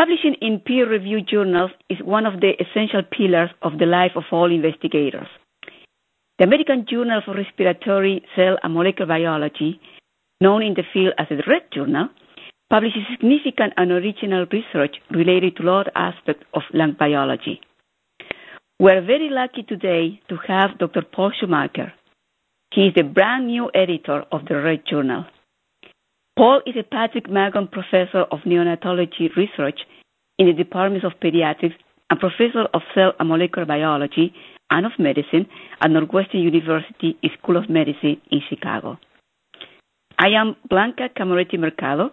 Publishing in peer-reviewed journals is one of the essential pillars of the life of all investigators. The American Journal for Respiratory Cell and Molecular Biology, known in the field as the Red Journal, publishes significant and original research related to all aspects of lung biology. We're very lucky today to have Dr. Paul Schumacher. He is the brand new editor of the Red Journal. Paul is a Patrick Magon Professor of Neonatology Research in the Departments of Pediatrics and Professor of Cell and Molecular Biology and of Medicine at Northwestern University School of Medicine in Chicago. I am Blanca Camaretti Mercado,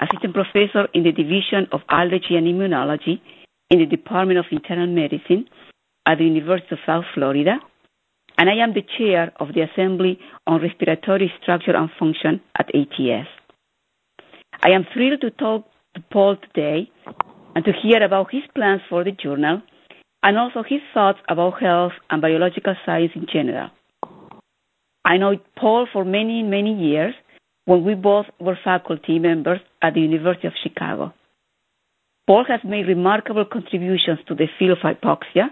Assistant Professor in the Division of Allergy and Immunology in the Department of Internal Medicine at the University of South Florida, and I am the Chair of the Assembly on Respiratory Structure and Function at ATS. I am thrilled to talk to Paul today and to hear about his plans for the journal and also his thoughts about health and biological science in general. I know Paul for many, many years when we both were faculty members at the University of Chicago. Paul has made remarkable contributions to the field of hypoxia,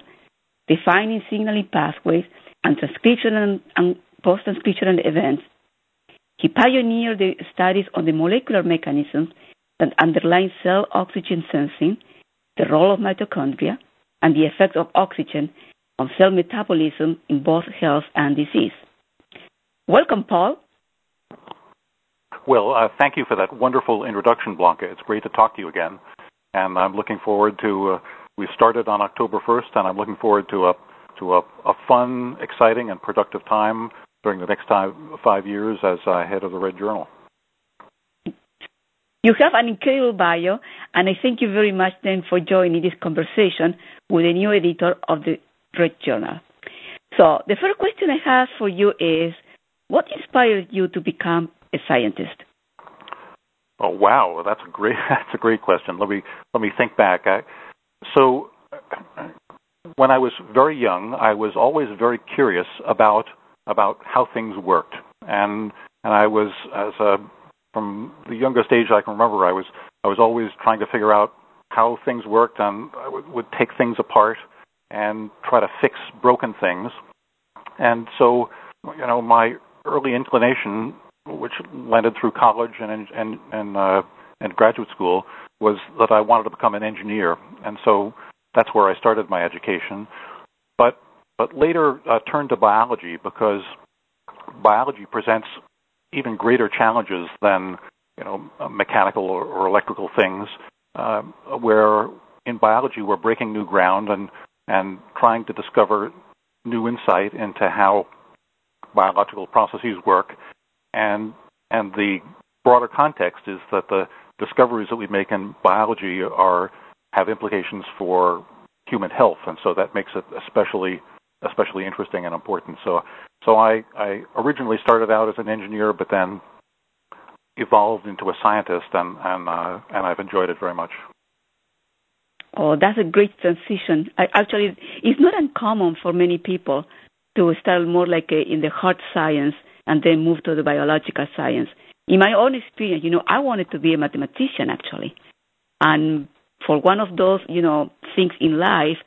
defining signaling pathways, and transcriptional and post-transcriptional events. He pioneered the studies on the molecular mechanisms that underlie cell oxygen sensing, the role of mitochondria, and the effects of oxygen on cell metabolism in both health and disease. Welcome, Paul. Well, thank you for that wonderful introduction, Blanca. It's great to talk to you again. And I'm looking forward to, we started on October 1st, and I'm looking forward to a fun, exciting, and productive time during the next 5 years as head of the Red Journal. You have an incredible bio, and I thank you very much then for joining this conversation with the new editor of the Red Journal. So the first question I have for you is, what inspired you to become a scientist? Oh wow, that's a great question. Let me think back. So when I was very young, I was always very curious about how things worked, and I was from the youngest age I can remember, I was always trying to figure out how things worked, and I would take things apart and try to fix broken things. And so, you know, my early inclination, which landed through college and graduate school, was that I wanted to become an engineer. And so that's where I started my education. But later turned to biology, because biology presents even greater challenges than, you know, mechanical or electrical things, where in biology we're breaking new ground and trying to discover new insight into how biological processes work. And the broader context is that the discoveries that we make in biology have implications for human health, and so that makes it especially interesting and important. So I originally started out as an engineer, but then evolved into a scientist, and I've enjoyed it very much. Oh, that's a great transition. Actually, it's not uncommon for many people to start more like in the hard science and then move to the biological science. In my own experience, you know, I wanted to be a mathematician, actually. And for one of those, you know, things in life,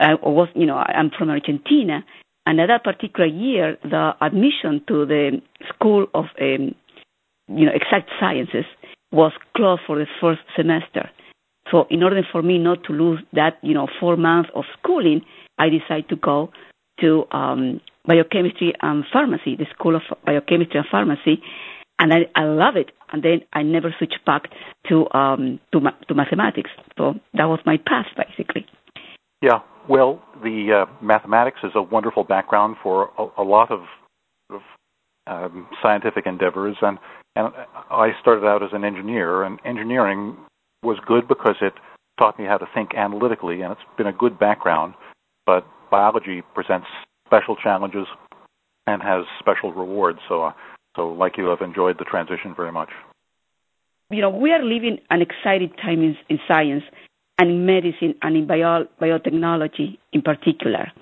I was, you know, I'm from Argentina, and at that particular year, the admission to the School of, you know, Exact Sciences was closed for the first semester. So in order for me not to lose that, you know, 4 months of schooling, I decided to go to biochemistry and pharmacy, the School of Biochemistry and Pharmacy, and I love it. And then I never switched back to mathematics. So that was my path, basically. Yeah, well, the mathematics is a wonderful background for a lot of scientific endeavors, and I started out as an engineer, and engineering was good because it taught me how to think analytically, and it's been a good background, but biology presents special challenges and has special rewards. So like you, I've enjoyed the transition very much. You know, we are living an exciting time in science and in medicine and in biotechnology in particular.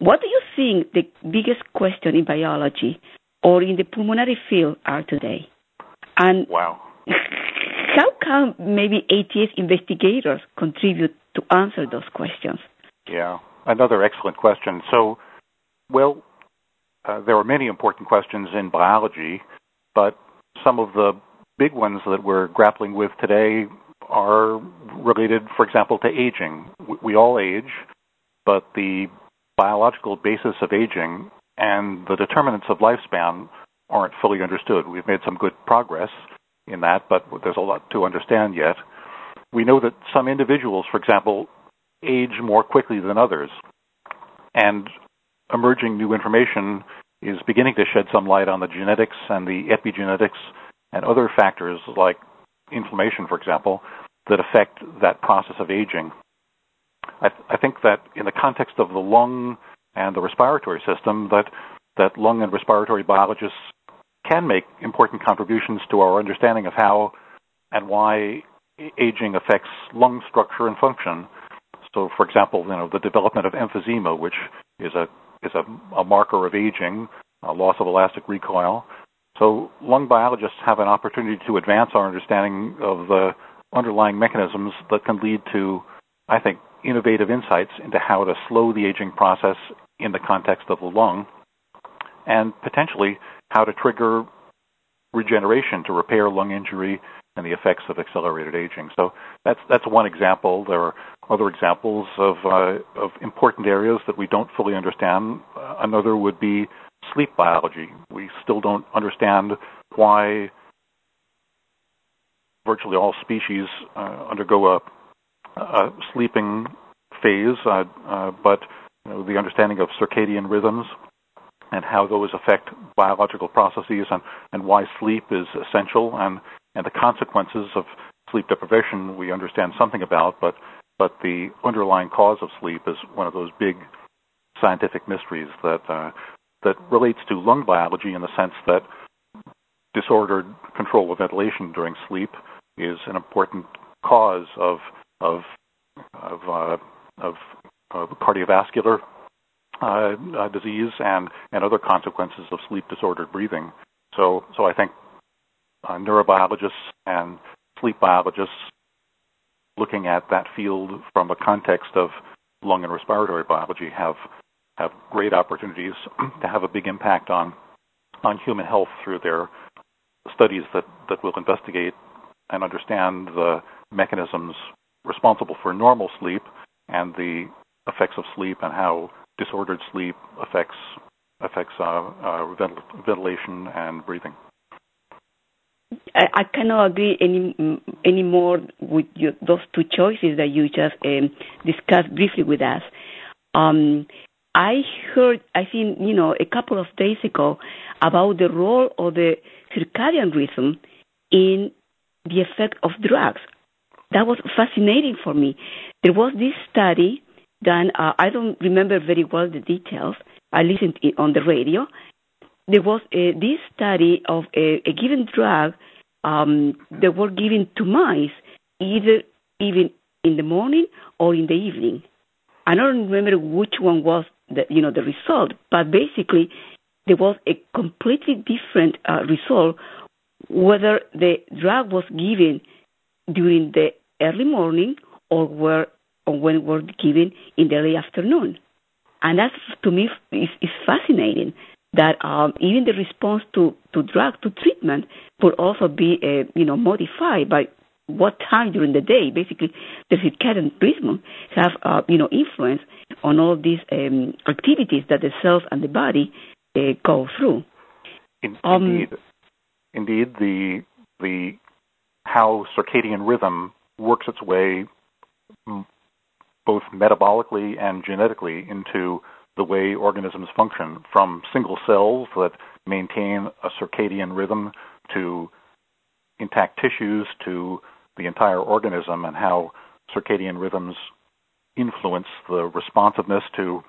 What do you think the biggest question in biology or in the pulmonary field are today? And wow. How can maybe ATS investigators contribute to answer those questions? Yeah, another excellent question. So, there are many important questions in biology, but some of the big ones that we're grappling with today are related, for example, to aging. We all age, but the biological basis of aging and the determinants of lifespan aren't fully understood. We've made some good progress in that, but there's a lot to understand yet. We know that some individuals, for example, age more quickly than others, and emerging new information is beginning to shed some light on the genetics and the epigenetics and other factors like inflammation, for example, that affect that process of aging. I think that in the context of the lung and the respiratory system, that lung and respiratory biologists can make important contributions to our understanding of how and why aging affects lung structure and function. So, for example, the development of emphysema, which is a marker of aging, a loss of elastic recoil. So lung biologists have an opportunity to advance our understanding of the underlying mechanisms that can lead to, I think, innovative insights into how to slow the aging process in the context of the lung, and potentially how to trigger regeneration to repair lung injury and the effects of accelerated aging. So that's one example. There are other examples of important areas that we don't fully understand. Another would be sleep biology. We still don't understand why virtually all species undergo a sleeping phase, but the understanding of circadian rhythms and how those affect biological processes and why sleep is essential and the consequences of sleep deprivation we understand something about, but the underlying cause of sleep is one of those big scientific mysteries that relates to lung biology in the sense that disordered control of ventilation during sleep is an important cause of cardiovascular disease and other consequences of sleep-disordered breathing. So I think neurobiologists and sleep biologists looking at that field from a context of lung and respiratory biology have great opportunities to have a big impact on human health through their studies that will investigate and understand the mechanisms responsible for normal sleep and the effects of sleep and how disordered sleep affects ventilation and breathing. I cannot agree any more with those two choices that you just discussed briefly with us. I heard, I think, a couple of days ago about the role of the circadian rhythm in the effect of drugs. That was fascinating for me. There was this study done, I don't remember very well the details, I listened to it on the radio. There was this study of a given drug that were given to mice, even in the morning or in the evening. I don't remember which one was the result, but basically there was a completely different result whether the drug was given during the early morning or when it was given in the late afternoon. And that, to me, is fascinating. That even the response to treatment could also be modified by what time during the day. Basically, the circadian rhythm have influence on all these activities that the cells and the body go through. Indeed, the how circadian rhythm works its way both metabolically and genetically into the way organisms function, from single cells that maintain a circadian rhythm to intact tissues to the entire organism, and how circadian rhythms influence the responsiveness to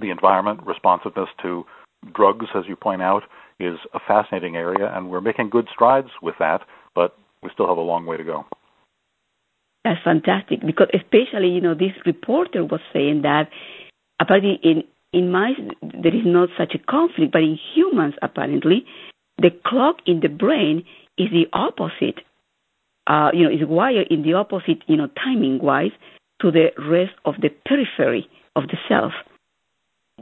the environment, responsiveness to drugs, as you point out, is a fascinating area, and we're making good strides with that, but we still have a long way to go. That's fantastic, because especially, this reporter was saying that apparently in mice there is not such a conflict, but in humans apparently the clock in the brain is the opposite is wired in the opposite, timing-wise, to the rest of the periphery of the cells.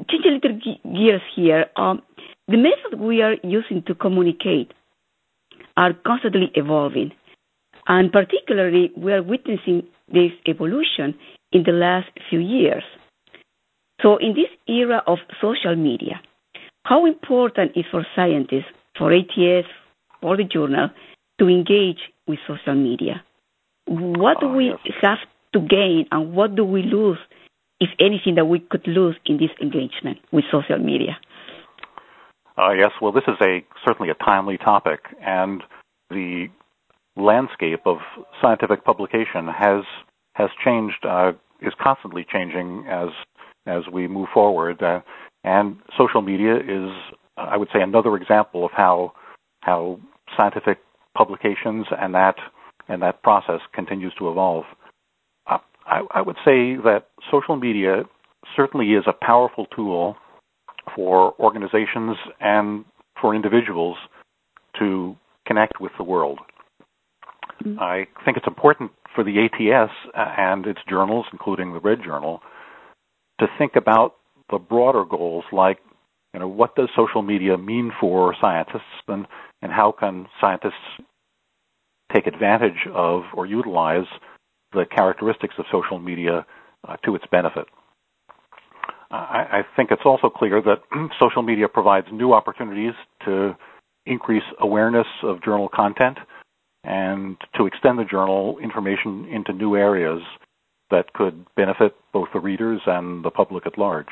Change a little gears here. The methods we are using to communicate are constantly evolving, and particularly we are witnessing this evolution in the last few years. So in this era of social media, how important is for scientists, for ATS, for the journal, to engage with social media? What do we have to gain, and what do we lose, if anything, that we could lose in this engagement with social media? Yes, well, this is certainly a timely topic, and the landscape of scientific publication has changed, is constantly changing as we move forward, and social media is, I would say, another example of how scientific publications and that process continues to evolve. I would say that social media certainly is a powerful tool for organizations and for individuals to connect with the world. Mm-hmm. I think it's important for the ATS and its journals, including the Red Journal, to think about the broader goals, like, what does social media mean for scientists, and how can scientists take advantage of or utilize the characteristics of social media to its benefit. I think it's also clear that social media provides new opportunities to increase awareness of journal content and to extend the journal information into new areas that could benefit both the readers and the public at large.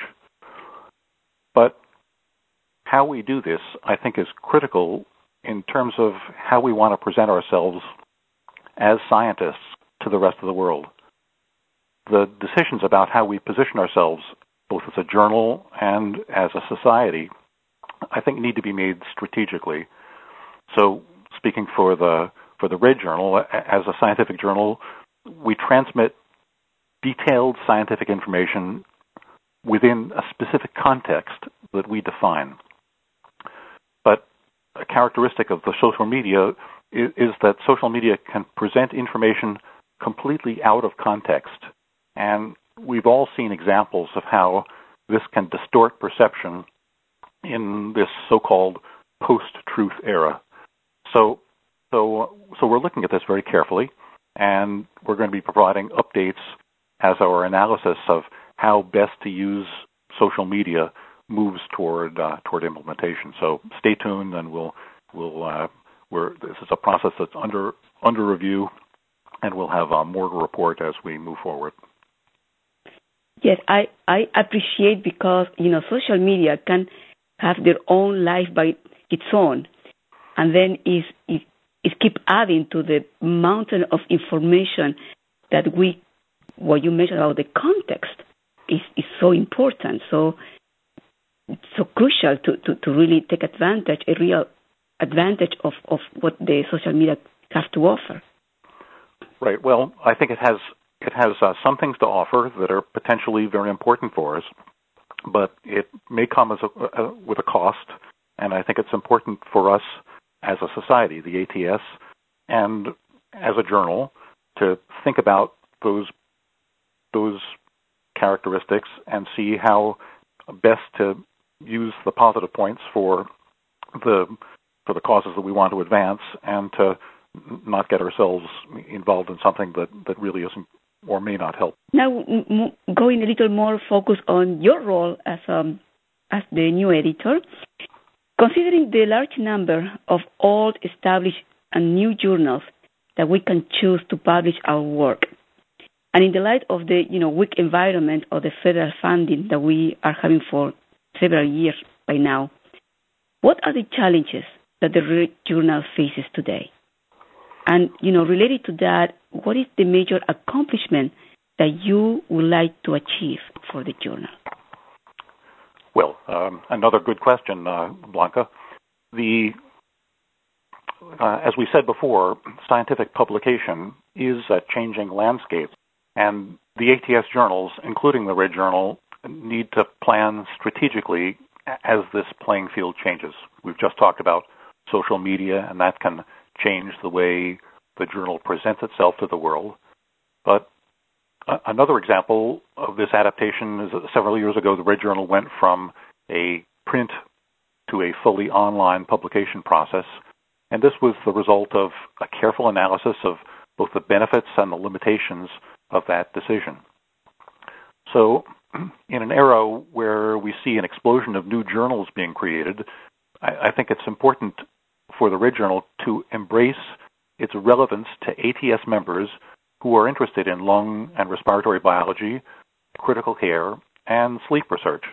But how we do this, I think, is critical in terms of how we want to present ourselves as scientists to the rest of the world. The decisions about how we position ourselves, both as a journal and as a society, I think need to be made strategically. So, speaking for the Red Journal, as a scientific journal, we transmit detailed scientific information within a specific context that we define. But a characteristic of the social media is that social media can present information completely out of context, and we've all seen examples of how this can distort perception in this so-called post-truth era. So we're looking at this very carefully, and we're going to be providing updates as our analysis of how best to use social media moves toward implementation. So stay tuned, and this is a process that's under review, and we'll have more to report as we move forward. Yes, I appreciate, because, social media can have their own life by its own, and then it keep adding to the mountain of information that what you mentioned about the context is so important, so crucial to really take a real advantage of what the social media has to offer. Right. Well, I think it has some things to offer that are potentially very important for us, but it may come with a cost, and I think it's important for us as a society, the ATS, and as a journal, to think about those characteristics and see how best to use the positive points for the causes that we want to advance, and to not get ourselves involved in something that really isn't or may not help. Now, going a little more focus on your role as the new editor, considering the large number of old, established, and new journals that we can choose to publish our work, and in the light of the weak environment of the federal funding that we are having for several years by now, what are the challenges that the Red Journal faces today? And, related to that, what is the major accomplishment that you would like to achieve for the journal? Well, another good question, Blanca. As we said before, scientific publication is a changing landscape, and the ATS journals, including the Red Journal, need to plan strategically as this playing field changes. We've just talked about social media, and that can change the way the journal presents itself to the world. But another example of this adaptation is that several years ago, the Red Journal went from a print to a fully online publication process. And this was the result of a careful analysis of both the benefits and the limitations of that decision. So in an era where we see an explosion of new journals being created, I think it's important for the Red Journal to embrace its relevance to ATS members who are interested in lung and respiratory biology, critical care, and sleep research.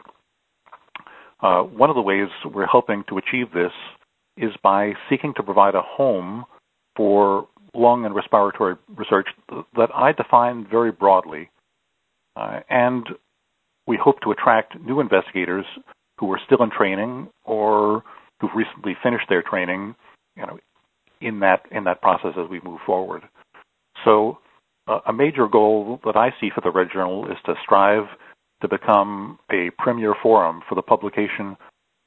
One of the ways we're helping to achieve this is by seeking to provide a home for lung and respiratory research that I define very broadly. And we hope to attract new investigators who are still in training or who've recently finished their training, in that process as we move forward. So a major goal that I see for the Red Journal is to strive to become a premier forum for the publication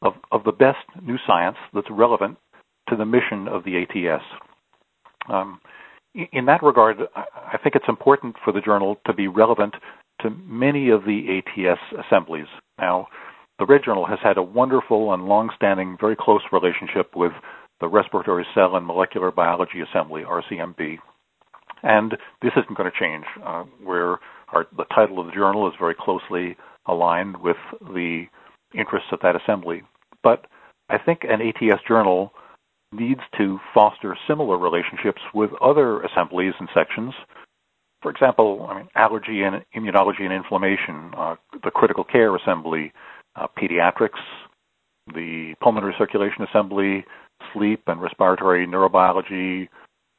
of the best new science that's relevant to the mission of the ATS. In that regard, I think it's important for the journal to be relevant to many of the ATS assemblies. Now, the Red Journal has had a wonderful and long-standing, very close relationship with the Respiratory Cell and Molecular Biology Assembly, RCMB. And this isn't going to change. The title of the journal is very closely aligned with the interests of that assembly. But I think an ATS journal needs to foster similar relationships with other assemblies and sections. For example, allergy and immunology and inflammation, the critical care assembly, pediatrics, the pulmonary circulation assembly, sleep and respiratory neurobiology,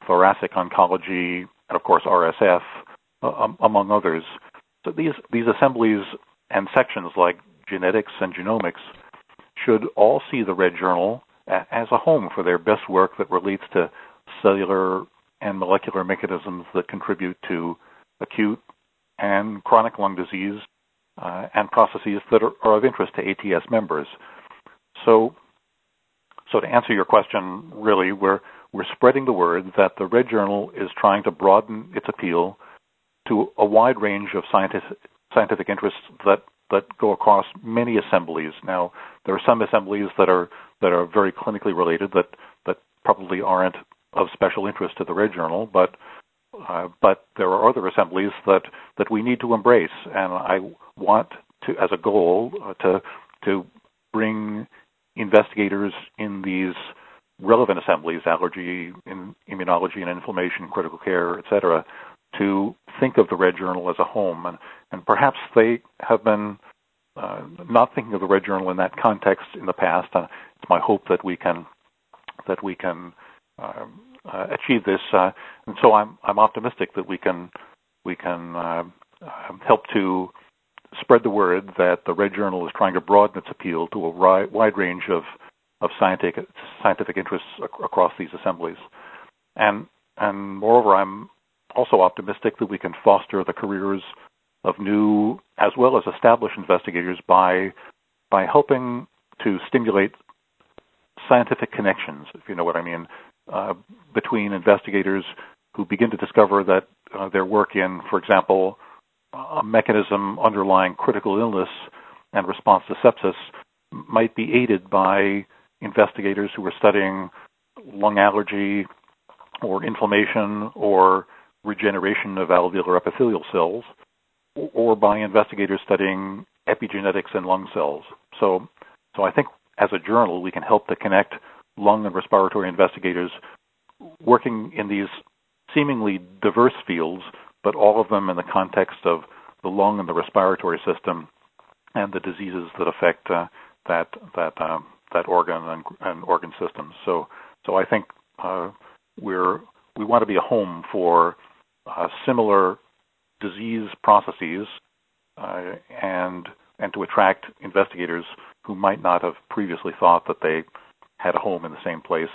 thoracic oncology, and of course RSF, among others. So these assemblies and sections like genetics and genomics should all see the Red Journal as a home for their best work that relates to cellular and molecular mechanisms that contribute to acute and chronic lung disease and processes that are of interest to ATS members. So to answer your question, really, we're spreading the word that the Red Journal is trying to broaden its appeal to a wide range of scientific interests that go across many assemblies. Now, there are some assemblies that are very clinically related that probably aren't of special interest to the Red Journal, but there are other assemblies that we need to embrace. And I want to, as a goal, to bring investigators in these relevant assemblies, allergy, immunology and inflammation, critical care, etc., to think of the Red Journal as a home. And perhaps they have been not thinking of the Red Journal in that context in the past. It's my hope that we can achieve this. And so I'm optimistic that we can help to spread the word that the Red Journal is trying to broaden its appeal to a wide range of scientific interests across these assemblies. And moreover, I'm also optimistic that we can foster the careers of new as well as established investigators by helping to stimulate scientific connections, if you know what I mean, between investigators who begin to discover that their work in, for example, a mechanism underlying critical illness and response to sepsis might be aided by investigators who are studying lung allergy or inflammation or regeneration of alveolar epithelial cells, or by investigators studying epigenetics in lung cells. So I think as a journal, we can help to connect lung and respiratory investigators working in these seemingly diverse fields, but all of them in the context of the lung and the respiratory system and the diseases that affect that organ and organ systems. So I think we want to be a home for similar disease processes and to attract investigators who might not have previously thought that they had a home in the same place.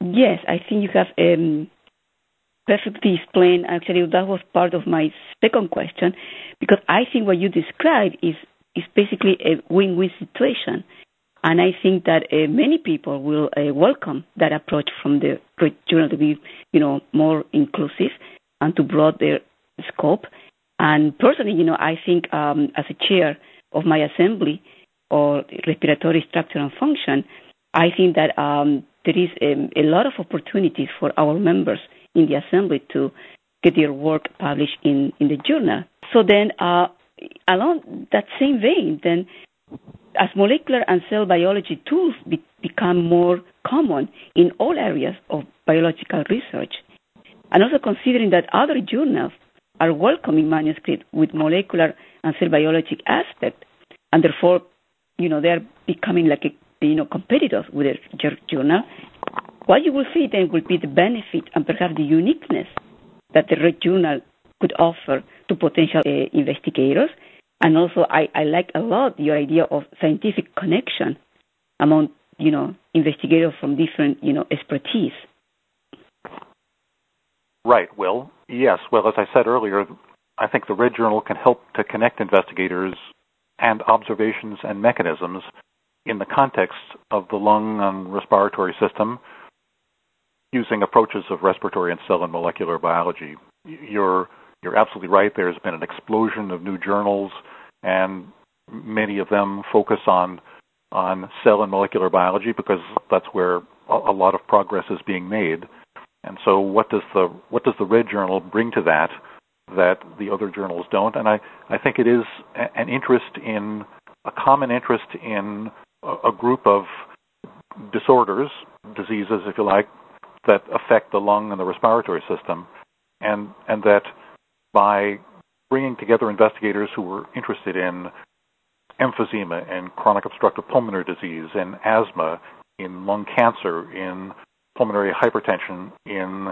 Yes, I think you have perfectly explained. Actually, that was part of my second question, because I think what you described is basically a win-win situation. And I think that many people will welcome that approach from the Red Journal to be, more inclusive and to broaden their scope. And personally, I think as a chair of my assembly or respiratory structure and function, I think that there is a lot of opportunities for our members in the assembly to get their work published in the journal. So then, along that same vein, then, as molecular and cell biology tools become more common in all areas of biological research, and also considering that other journals are welcoming manuscripts with molecular and cell biology aspect, and therefore, they are becoming like competitors with their journal. What you will see then will be the benefit and perhaps the uniqueness that the Red Journal could offer to potential investigators. And also, I like a lot your idea of scientific connection among, investigators from different, expertise. Right. Well, yes. Well, as I said earlier, I think the Red Journal can help to connect investigators and observations and mechanisms in the context of the lung and respiratory system using approaches of respiratory and cell and molecular biology. You're absolutely right. There's been an explosion of new journals, and many of them focus on cell and molecular biology because that's where a lot of progress is being made. And so what does the Red Journal bring to that the other journals don't? And I think it is a common interest in a group of disorders, diseases, if you like, that affect the lung and the respiratory system, and that by bringing together investigators who were interested in emphysema and chronic obstructive pulmonary disease and asthma, in lung cancer, in pulmonary hypertension, in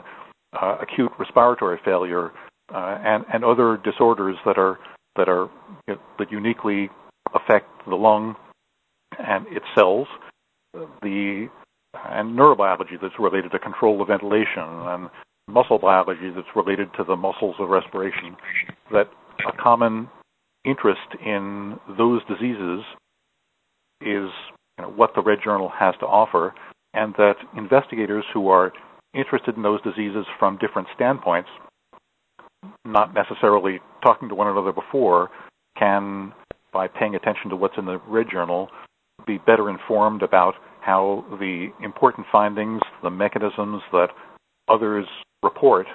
acute respiratory failure, and other disorders that uniquely affect the lung and its cells, and neurobiology that's related to control of ventilation, and muscle biology that's related to the muscles of respiration, that a common interest in those diseases is what the Red Journal has to offer, and that investigators who are interested in those diseases from different standpoints, not necessarily talking to one another before, can, by paying attention to what's in the Red Journal, be better informed about how the important findings, the mechanisms that others report,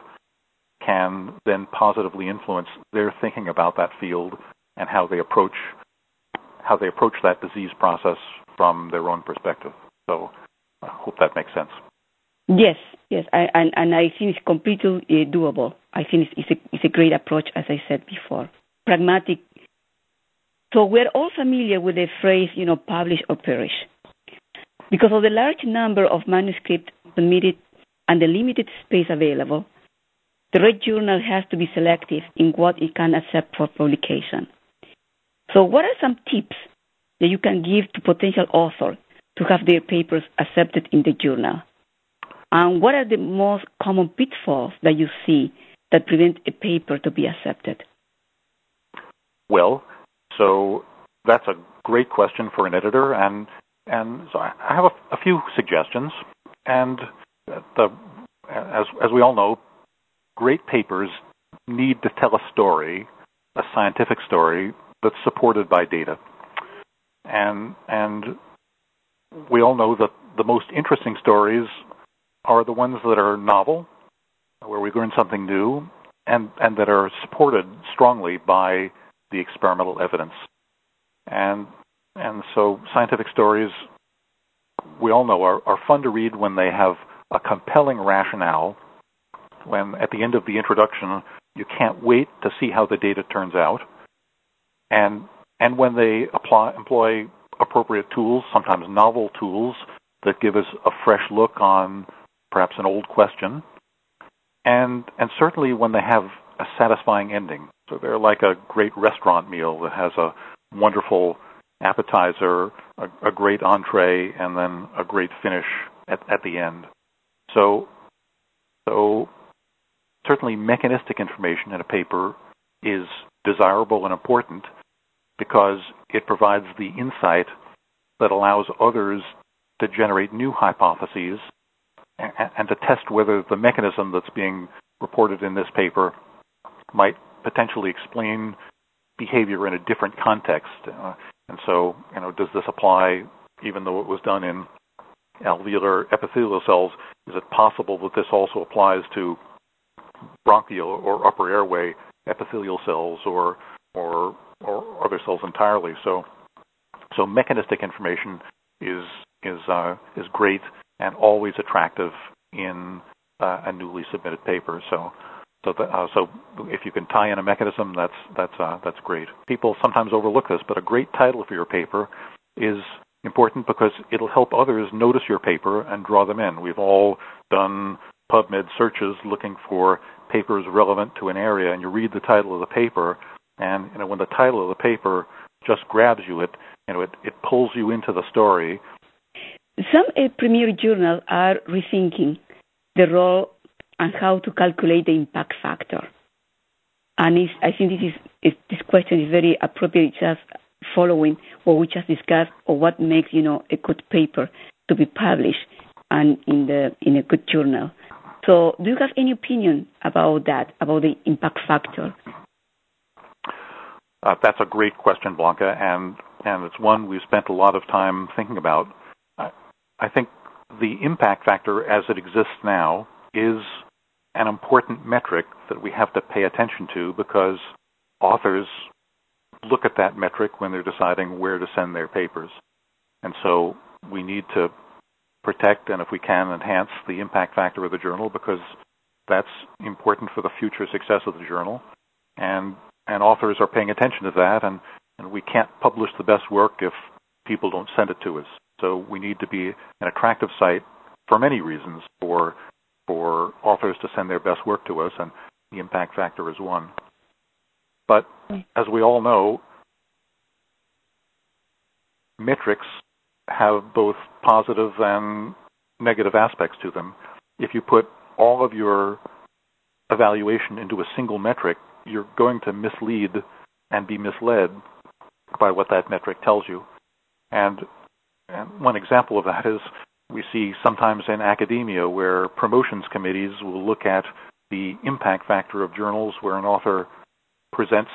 can then positively influence their thinking about that field and how they approach that disease process from their own perspective. So I hope that makes sense. Yes, and I think it's completely doable. I think it's a great approach, as I said before, pragmatic. So we're all familiar with the phrase, publish or perish. Because of the large number of manuscripts submitted and the limited space available, the Red Journal has to be selective in what it can accept for publication. So what are some tips that you can give to potential authors to have their papers accepted in the journal? And what are the most common pitfalls that you see that prevent a paper to be accepted? Well, so that's a great question for an editor, and so I have a few suggestions. And as we all know, great papers need to tell a story, a scientific story that's supported by data. And we all know that the most interesting stories are the ones that are novel, where we learn something new, and that are supported strongly by the experimental evidence. And so scientific stories, we all know, are fun to read when they have a compelling rationale, when at the end of the introduction you can't wait to see how the data turns out, and when they employ appropriate tools, sometimes novel tools, that give us a fresh look on perhaps an old question, and certainly when they have a satisfying ending. So they're like a great restaurant meal that has a wonderful appetizer, a great entree, and then a great finish at the end. So certainly mechanistic information in a paper is desirable and important because it provides the insight that allows others to generate new hypotheses and to test whether the mechanism that's being reported in this paper might potentially explain behavior in a different context. And so, does this apply even though it was done in alveolar epithelial cells? Is it possible that this also applies to bronchial or upper airway epithelial cells or other cells entirely? So mechanistic information is great and always attractive in a newly submitted paper. So if you can tie in a mechanism, that's great. People sometimes overlook this, but a great title for your paper is important because it'll help others notice your paper and draw them in. We've all done PubMed searches looking for papers relevant to an area, and you read the title of the paper, and when the title of the paper just grabs you, it pulls you into the story. Some premier journals are rethinking the role and how to calculate the impact factor. And I think this question is very appropriate, just following what we just discussed, or what makes a good paper to be published and in a good journal. So, do you have any opinion about that, about the impact factor? That's a great question, Blanca, and it's one we've spent a lot of time thinking about. I think the impact factor as it exists now is an important metric that we have to pay attention to, because authors look at that metric when they're deciding where to send their papers. And so we need to protect and, if we can, enhance the impact factor of the journal, because that's important for the future success of the journal. And authors are paying attention to that, and we can't publish the best work if people don't send it to us. So we need to be an attractive site for many reasons for authors to send their best work to us, and the impact factor is one. But as we all know, metrics have both positive and negative aspects to them. If you put all of your evaluation into a single metric, you're going to mislead and be misled by what that metric tells you. And one example of that is we see sometimes in academia where promotions committees will look at the impact factor of journals where an author presents,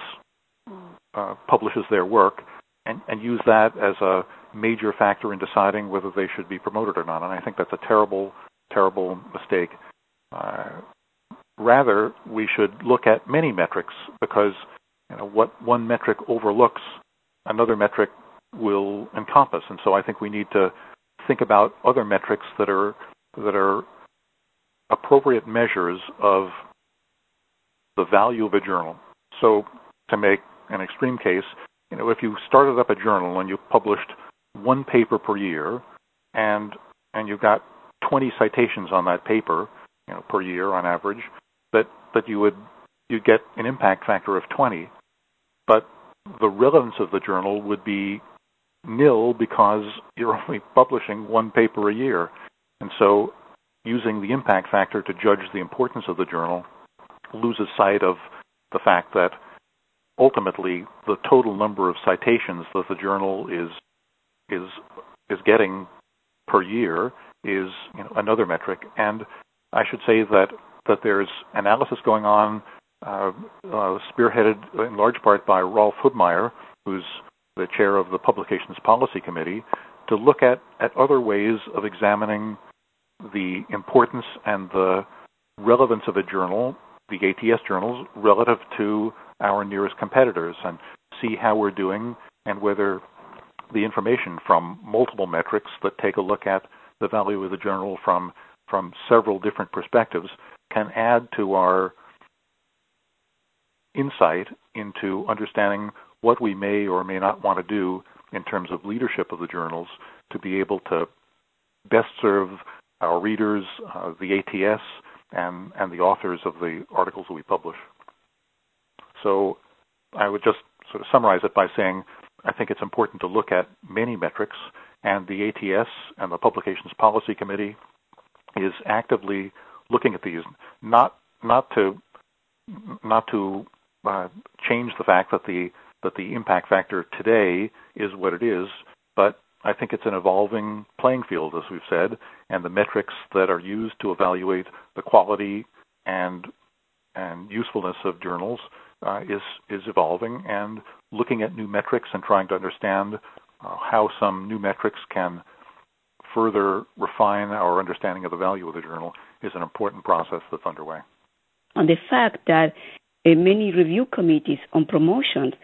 publishes their work, and use that as a major factor in deciding whether they should be promoted or not. And I think that's a terrible, terrible mistake. Rather, we should look at many metrics, because what one metric overlooks, another metric will encompass. And so I think we need to think about other metrics that are appropriate measures of the value of a journal. So, to make an extreme case, if you started up a journal and you published one paper per year, and you got 20 citations on that paper, per year on average, that you'd get an impact factor of 20, but the relevance of the journal would be nil because you're only publishing one paper a year. And so using the impact factor to judge the importance of the journal loses sight of the fact that ultimately the total number of citations that the journal is getting per year is another metric. And I should say that there's analysis going on, spearheaded in large part by Rolf Hubmayr, who's the chair of the Publications Policy Committee, to look at other ways of examining the importance and the relevance of a journal, the ATS journals, relative to our nearest competitors, and see how we're doing and whether the information from multiple metrics that take a look at the value of the journal from several different perspectives can add to our insight into understanding what we may or may not want to do in terms of leadership of the journals to be able to best serve our readers, the ATS, and the authors of the articles that we publish. So I would just sort of summarize it by saying I think it's important to look at many metrics, and the ATS and the Publications Policy Committee is actively looking at these, not to change the fact that the impact factor today is what it is, but I think it's an evolving playing field, as we've said, and the metrics that are used to evaluate the quality and usefulness of journals is evolving, and looking at new metrics and trying to understand how some new metrics can further refine our understanding of the value of the journal is an important process that's underway. And the fact that many review committees on promotions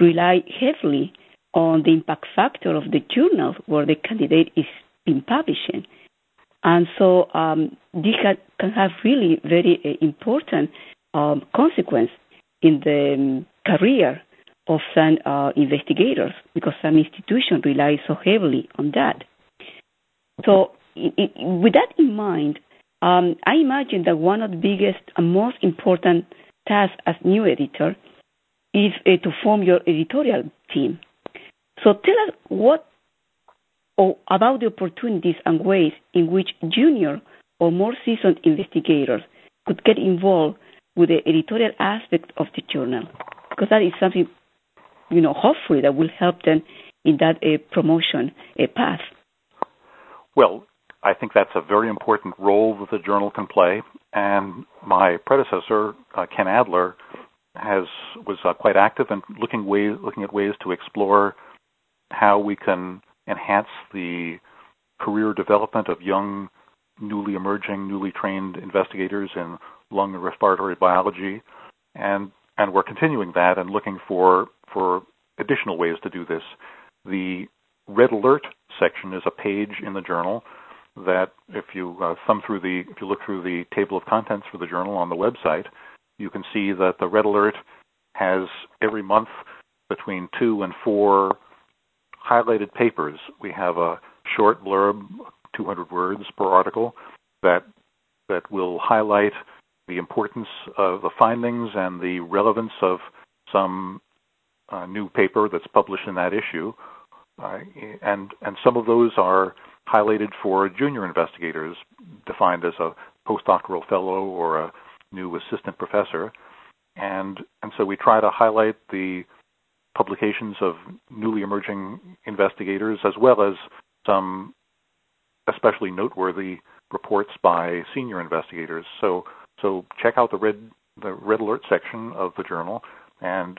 rely heavily on the impact factor of the journal where the candidate is in publishing. And so this can have really very important consequence in the career of some investigators, because some institutions rely so heavily on that. So with that in mind, I imagine that one of the biggest and most important tasks as new editor is to form your editorial team. So tell us about the opportunities and ways in which junior or more seasoned investigators could get involved with the editorial aspect of the journal, because that is something, hopefully that will help them in that promotion path. Well, I think that's a very important role that the journal can play, and my predecessor, Ken Adler, was quite active in looking at ways to explore how we can enhance the career development of young, newly trained investigators in lung and respiratory biology, and we're continuing that and looking for additional ways to do this. The Red Alert section is a page in the journal that, if you look through the table of contents for the journal on the website, you can see that the Red Alert has every month between 2 and 4 highlighted papers. We have a short blurb, 200 words per article, that will highlight the importance of the findings and the relevance of some new paper that's published in that issue. And some of those are highlighted for junior investigators, defined as a postdoctoral fellow or a new assistant professor. And so we try to highlight the publications of newly emerging investigators, as well as some especially noteworthy reports by senior investigators. So check out the Red Alert section of the journal, and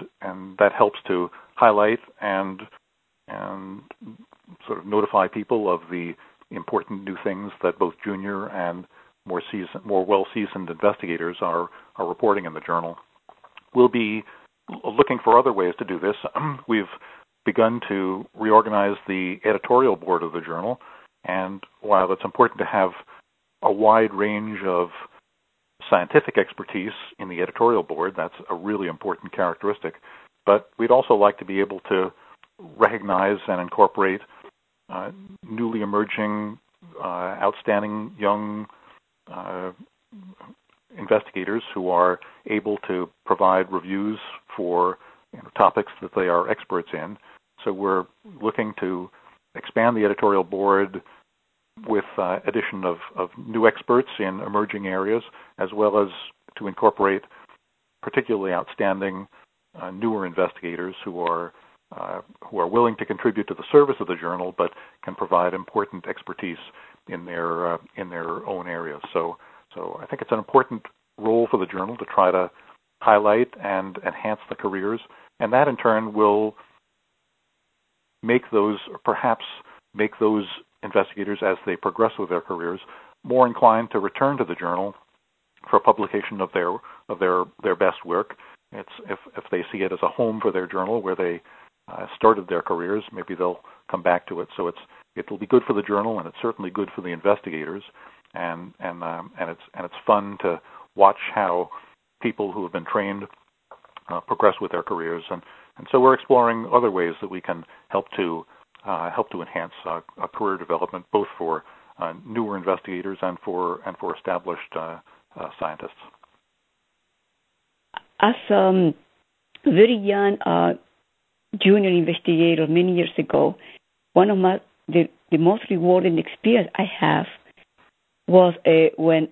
that helps to highlight and sort of notify people of the important new things that both junior and more well-seasoned investigators are reporting in the journal. We'll be looking for other ways to do this. We've begun to reorganize the editorial board of the journal, and while it's important to have a wide range of scientific expertise in the editorial board, that's a really important characteristic, but we'd also like to be able to recognize and incorporate newly emerging, outstanding young investigators who are able to provide reviews for topics that they are experts in. So we're looking to expand the editorial board with addition of new experts in emerging areas, as well as to incorporate particularly outstanding newer investigators who are willing to contribute to the service of the journal, but can provide important expertise in their own areas. So I think it's an important role for the journal to try to highlight and enhance the careers, and that in turn will perhaps make those investigators, as they progress with their careers, more inclined to return to the journal for publication of their best work. It's if they see it as a home for their journal where they started their careers, maybe they'll come back to it. So it'll be good for the journal, and it's certainly good for the investigators. And it's fun to watch how people who have been trained progress with their careers, and so we're exploring other ways that we can help to enhance career development, both for newer investigators and for established scientists. As a very young junior investigator many years ago, one of the most rewarding experience I have was when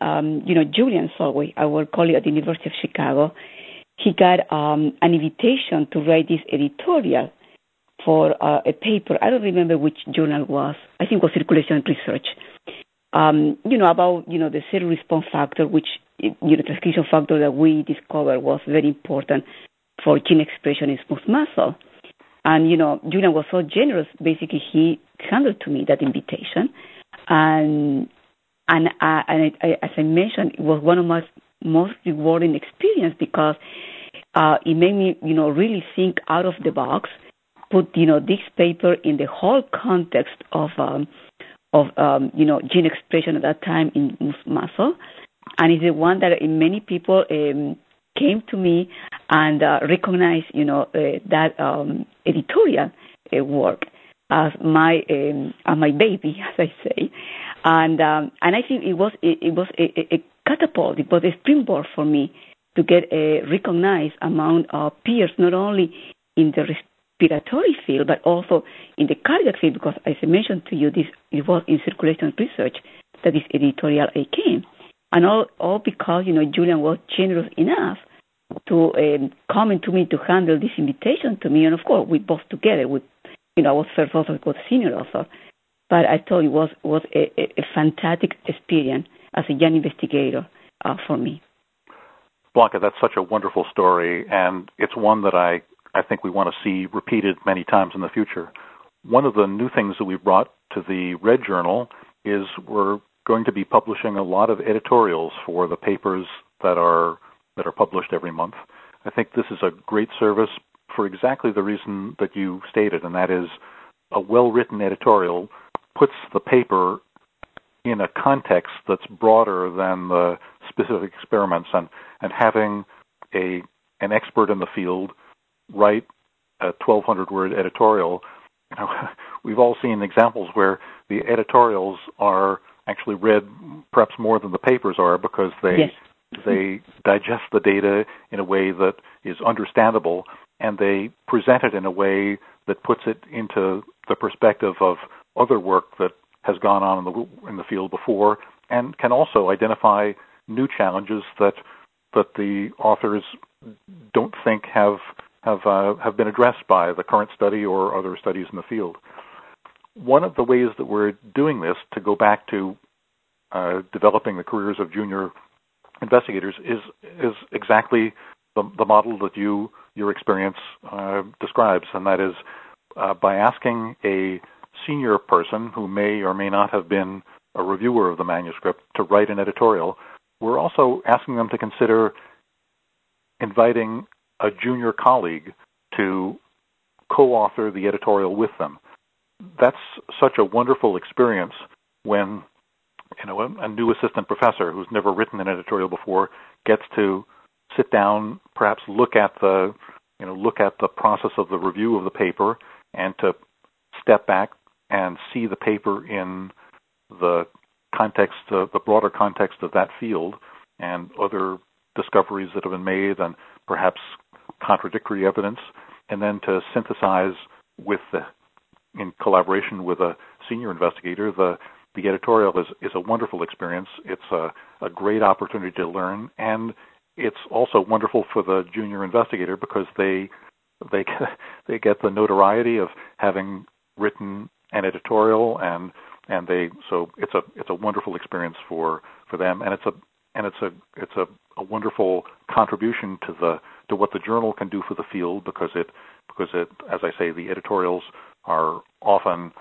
Julian Solway, our colleague at the University of Chicago, he got an invitation to write this editorial for a paper. I don't remember which journal it was. I think it was Circulation Research. About, the cell response factor, which, transcription factor that we discovered was very important for gene expression in smooth muscle. And, Julian was so generous. Basically, he handed to me that invitation. And I, as I mentioned, it was one of my most rewarding experiences because it made me, really think out of the box, put, this paper in the whole context of gene expression at that time in muscle. And it's the one that many people came to me and recognized, that editorial work as my baby, as I say. And I think it was a catapult, it was a springboard for me to get recognized among our peers, not only in the respiratory field, but also in the cardiac field, because as I mentioned to you, it was in Circulation Research that this editorial came. And all because, Julian was generous enough to come to me to handle this invitation to me. And of course, we both together, I was first author, I was senior author. But I thought it was a fantastic experience as a young investigator for me. Blanca, that's such a wonderful story, and it's one that I think we want to see repeated many times in the future. One of the new things that we've brought to the Red Journal is we're going to be publishing a lot of editorials for the papers that are published every month. I think this is a great service for exactly the reason that you stated, and that is a well-written editorial puts the paper in a context that's broader than the specific experiments, and having an expert in the field write a 1,200-word editorial. We've all seen examples where the editorials are actually read perhaps more than the papers are because they digest the data in a way that is understandable, and they present it in a way that puts it into the perspective of other work that has gone on in the field before, and can also identify new challenges that the authors don't think have been addressed by the current study or other studies in the field. One of the ways that we're doing this, to go back to developing the careers of junior investigators, is exactly the model that your experience describes, and that is by asking a senior person who may or may not have been a reviewer of the manuscript to write an editorial. We're also asking them to consider inviting a junior colleague to co-author the editorial with them. That's such a wonderful experience when a new assistant professor who's never written an editorial before gets to sit down, perhaps look at the process of the review of the paper, and to step back and see the paper in the context, the broader context of that field and other discoveries that have been made and perhaps contradictory evidence, and then to synthesize in collaboration with a senior investigator. The editorial is a wonderful experience. It's a great opportunity to learn, and it's also wonderful for the junior investigator because they get the notoriety of having written an editorial, and it's a wonderful experience for them, and it's a wonderful contribution to what the journal can do for the field because it, as I say, the editorials are often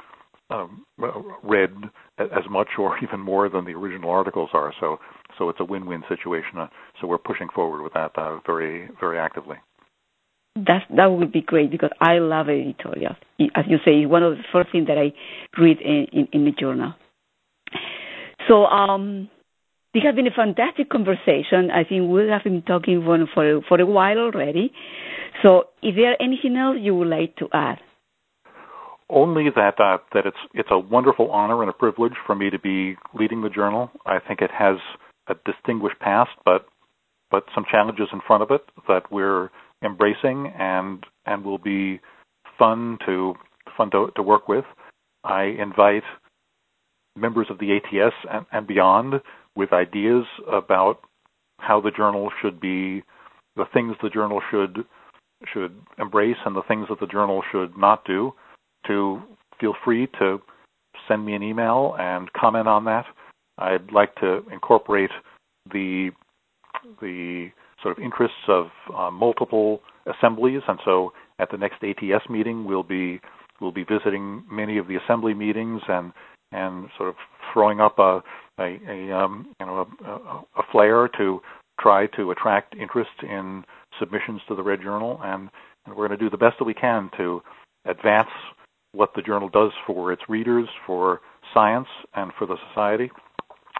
read as much or even more than the original articles are. So it's a win-win situation. So we're pushing forward with that very, very actively. That would be great because I love editorials. As you say, one of the first things that I read in the journal. So this has been a fantastic conversation. I think we have been talking for a while already. So is there anything else you would like to add? Only that it's a wonderful honor and a privilege for me to be leading the journal. I think it has a distinguished past, but some challenges in front of it that we're embracing and will be fun to work with. I invite members of the ATS and beyond with ideas about how the journal should be, the things the journal should should embrace and the things that the journal should not do, to feel free to send me an email and comment on that. I'd like to incorporate the sort of interests of multiple assemblies, and so at the next ATS meeting, we'll be visiting many of the assembly meetings and sort of throwing up a flare to try to attract interest in submissions to the Red Journal, and we're going to do the best that we can to advance what the journal does for its readers, for science, and for the society,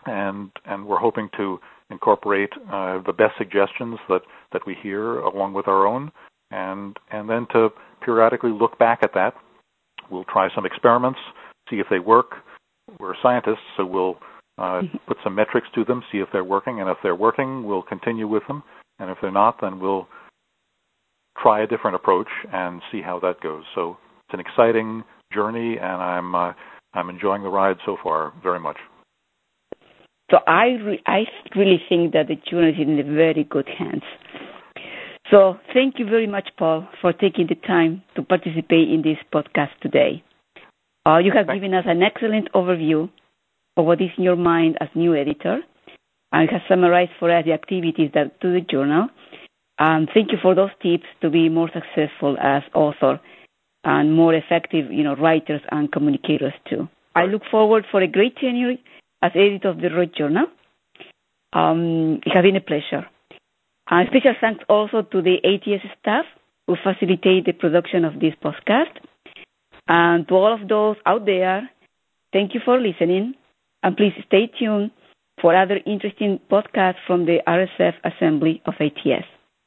and we're hoping to incorporate the best suggestions that we hear along with our own, and then to periodically look back at that. We'll try some experiments, see if they work. We're scientists, so we'll put some metrics to them, see if they're working, and if they're working, we'll continue with them, and if they're not, then we'll try a different approach and see how that goes. So it's an exciting journey, and I'm enjoying the ride so far very much. So I really think that the journal is in very good hands. So thank you very much, Paul, for taking the time to participate in this podcast today. You have given us an excellent overview of what is in your mind as new editor, and you have summarized for us the activities that do the journal. Thank you for those tips to be more successful as author and more effective, writers and communicators too. I look forward for a great tenure as editor of the Red Journal. It has been a pleasure. Special thanks also to the ATS staff who facilitate the production of this podcast. And to all of those out there, thank you for listening. And please stay tuned for other interesting podcasts from the RSF Assembly of ATS.